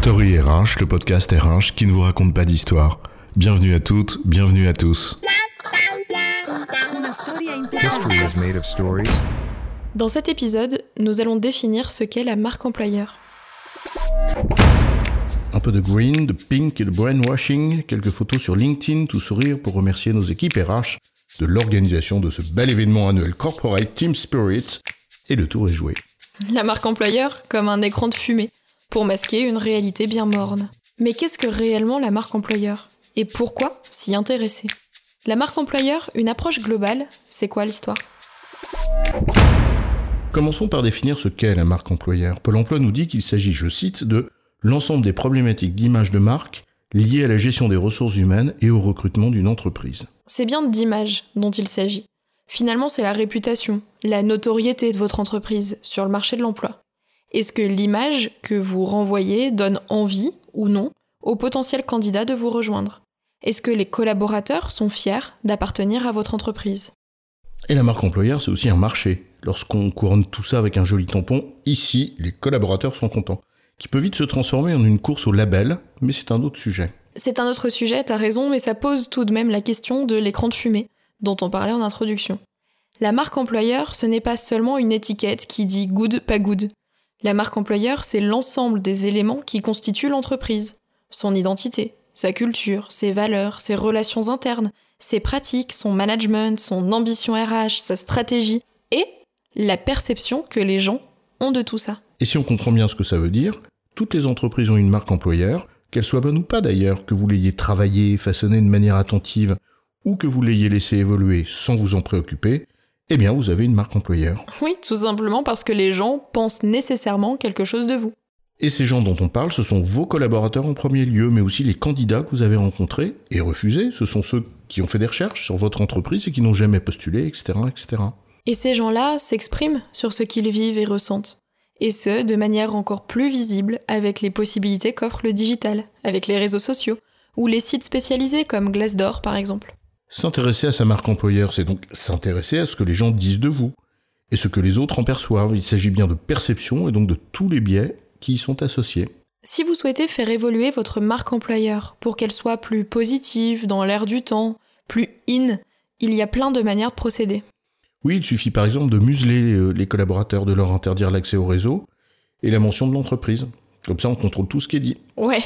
Story RH, le podcast RH qui ne vous raconte pas d'histoire. Bienvenue à toutes, bienvenue à tous. Dans cet épisode, nous allons définir ce qu'est la marque employeur. Un peu de green, de pink et de brainwashing, quelques photos sur LinkedIn, tout sourire pour remercier nos équipes RH de l'organisation de ce bel événement annuel Corporate Team Spirit, et le tour est joué. La marque employeur comme un écran de fumée, pour masquer une réalité bien morne. Mais qu'est-ce que réellement la marque employeur ? Et pourquoi s'y intéresser ? La marque employeur, une approche globale, c'est quoi l'histoire ? Commençons par définir ce qu'est la marque employeur. Pôle Emploi nous dit qu'il s'agit, je cite, de « l'ensemble des problématiques d'image de marque liées à la gestion des ressources humaines et au recrutement d'une entreprise ». C'est bien d'image dont il s'agit. Finalement, c'est la réputation, la notoriété de votre entreprise sur le marché de l'emploi. Est-ce que l'image que vous renvoyez donne envie, ou non, aux potentiels candidats de vous rejoindre ? Est-ce que les collaborateurs sont fiers d'appartenir à votre entreprise ? Et la marque employeur, c'est aussi un marché. Lorsqu'on couronne tout ça avec un joli tampon, ici, les collaborateurs sont contents, qui peut vite se transformer en une course au label, mais c'est un autre sujet. C'est un autre sujet, t'as raison, mais ça pose tout de même la question de l'écran de fumée, dont on parlait en introduction. La marque employeur, ce n'est pas seulement une étiquette qui dit « good », pas « good ». La marque employeur, c'est l'ensemble des éléments qui constituent l'entreprise. Son identité, sa culture, ses valeurs, ses relations internes, ses pratiques, son management, son ambition RH, sa stratégie et la perception que les gens ont de tout ça. Et si on comprend bien ce que ça veut dire, toutes les entreprises ont une marque employeur, qu'elle soit bonne ou pas d'ailleurs, que vous l'ayez travaillée, façonnée de manière attentive ou que vous l'ayez laissée évoluer sans vous en préoccuper, eh bien, vous avez une marque employeur. Oui, tout simplement parce que les gens pensent nécessairement quelque chose de vous. Et ces gens dont on parle, ce sont vos collaborateurs en premier lieu, mais aussi les candidats que vous avez rencontrés et refusés. Ce sont ceux qui ont fait des recherches sur votre entreprise et qui n'ont jamais postulé, etc., etc. Et ces gens-là s'expriment sur ce qu'ils vivent et ressentent. Et ce, de manière encore plus visible avec les possibilités qu'offre le digital, avec les réseaux sociaux, ou les sites spécialisés comme Glassdoor, par exemple. S'intéresser à sa marque employeur, c'est donc s'intéresser à ce que les gens disent de vous et ce que les autres en perçoivent. Il s'agit bien de perception et donc de tous les biais qui y sont associés. Si vous souhaitez faire évoluer votre marque employeur pour qu'elle soit plus positive, dans l'air du temps, plus in, il y a plein de manières de procéder. Oui, il suffit par exemple de museler les collaborateurs, de leur interdire l'accès au réseau et la mention de l'entreprise. Comme ça, on contrôle tout ce qui est dit. Ouais.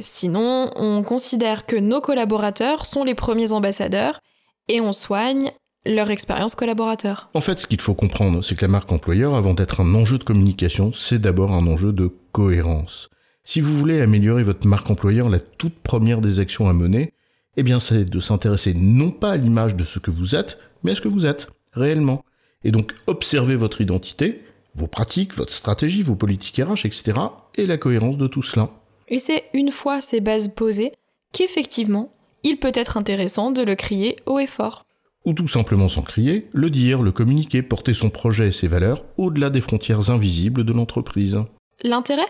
Sinon, on considère que nos collaborateurs sont les premiers ambassadeurs et on soigne leur expérience collaborateur. En fait, ce qu'il faut comprendre, c'est que la marque employeur, avant d'être un enjeu de communication, c'est d'abord un enjeu de cohérence. Si vous voulez améliorer votre marque employeur, la toute première des actions à mener, eh bien, c'est de s'intéresser non pas à l'image de ce que vous êtes, mais à ce que vous êtes, réellement. Et donc, observer votre identité, vos pratiques, votre stratégie, vos politiques RH, etc., et la cohérence de tout cela. Et c'est une fois ces bases posées qu'effectivement, il peut être intéressant de le crier haut et fort. Ou tout simplement sans crier, le dire, le communiquer, porter son projet et ses valeurs au-delà des frontières invisibles de l'entreprise. L'intérêt ?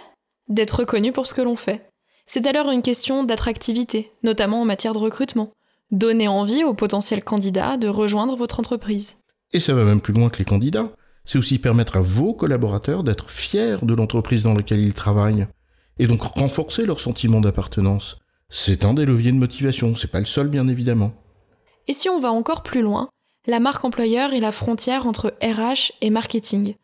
D'être reconnu pour ce que l'on fait. C'est alors une question d'attractivité, notamment en matière de recrutement. Donner envie aux potentiels candidats de rejoindre votre entreprise. Et ça va même plus loin que les candidats. C'est aussi permettre à vos collaborateurs d'être fiers de l'entreprise dans laquelle ils travaillent, et donc renforcer leur sentiment d'appartenance. C'est un des leviers de motivation, c'est pas le seul bien évidemment. Et si on va encore plus loin, la marque employeur est la frontière entre RH et marketing.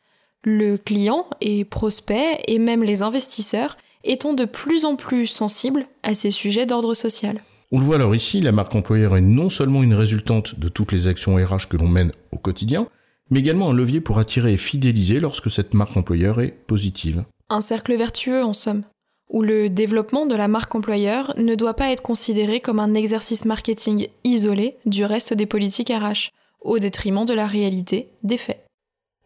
Le client et prospect, et même les investisseurs, étant de plus en plus sensibles à ces sujets d'ordre social. On le voit alors ici, la marque employeur est non seulement une résultante de toutes les actions RH que l'on mène au quotidien, mais également un levier pour attirer et fidéliser lorsque cette marque employeur est positive. Un cercle vertueux en somme, où le développement de la marque employeur ne doit pas être considéré comme un exercice marketing isolé du reste des politiques RH, au détriment de la réalité des faits.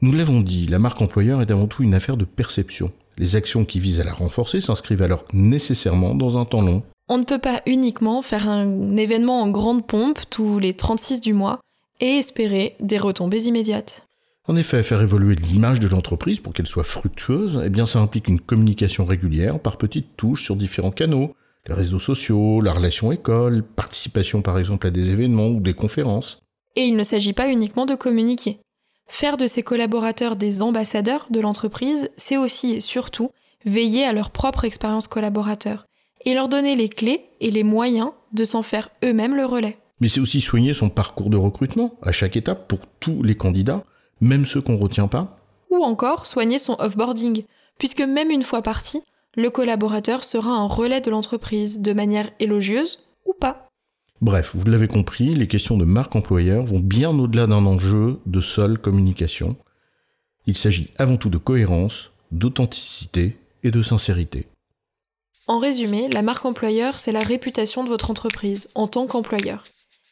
Nous l'avons dit, la marque employeur est avant tout une affaire de perception. Les actions qui visent à la renforcer s'inscrivent alors nécessairement dans un temps long. On ne peut pas uniquement faire un événement en grande pompe tous les 36 du mois et espérer des retombées immédiates. En effet, faire évoluer l'image de l'entreprise pour qu'elle soit fructueuse, eh bien ça implique une communication régulière par petites touches sur différents canaux, les réseaux sociaux, la relation école, participation par exemple à des événements ou des conférences. Et il ne s'agit pas uniquement de communiquer. Faire de ses collaborateurs des ambassadeurs de l'entreprise, c'est aussi et surtout veiller à leur propre expérience collaborateur et leur donner les clés et les moyens de s'en faire eux-mêmes le relais. Mais c'est aussi soigner son parcours de recrutement à chaque étape pour tous les candidats, même ceux qu'on ne retient pas. Ou encore soigner son off-boarding, puisque même une fois parti, le collaborateur sera un relais de l'entreprise, de manière élogieuse ou pas. Bref, vous l'avez compris, les questions de marque employeur vont bien au-delà d'un enjeu de seule communication. Il s'agit avant tout de cohérence, d'authenticité et de sincérité. En résumé, la marque employeur, c'est la réputation de votre entreprise en tant qu'employeur.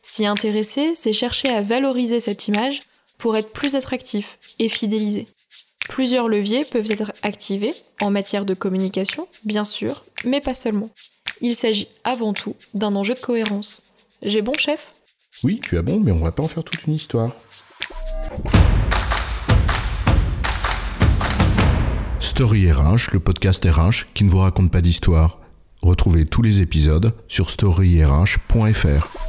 S'y intéresser, c'est chercher à valoriser cette image pour être plus attractif et fidélisé. Plusieurs leviers peuvent être activés en matière de communication, bien sûr, mais pas seulement. Il s'agit avant tout d'un enjeu de cohérence. J'ai bon, chef ? Oui, tu as bon, mais on va pas en faire toute une histoire. Story RH, le podcast RH qui ne vous raconte pas d'histoire. Retrouvez tous les épisodes sur storyrh.fr.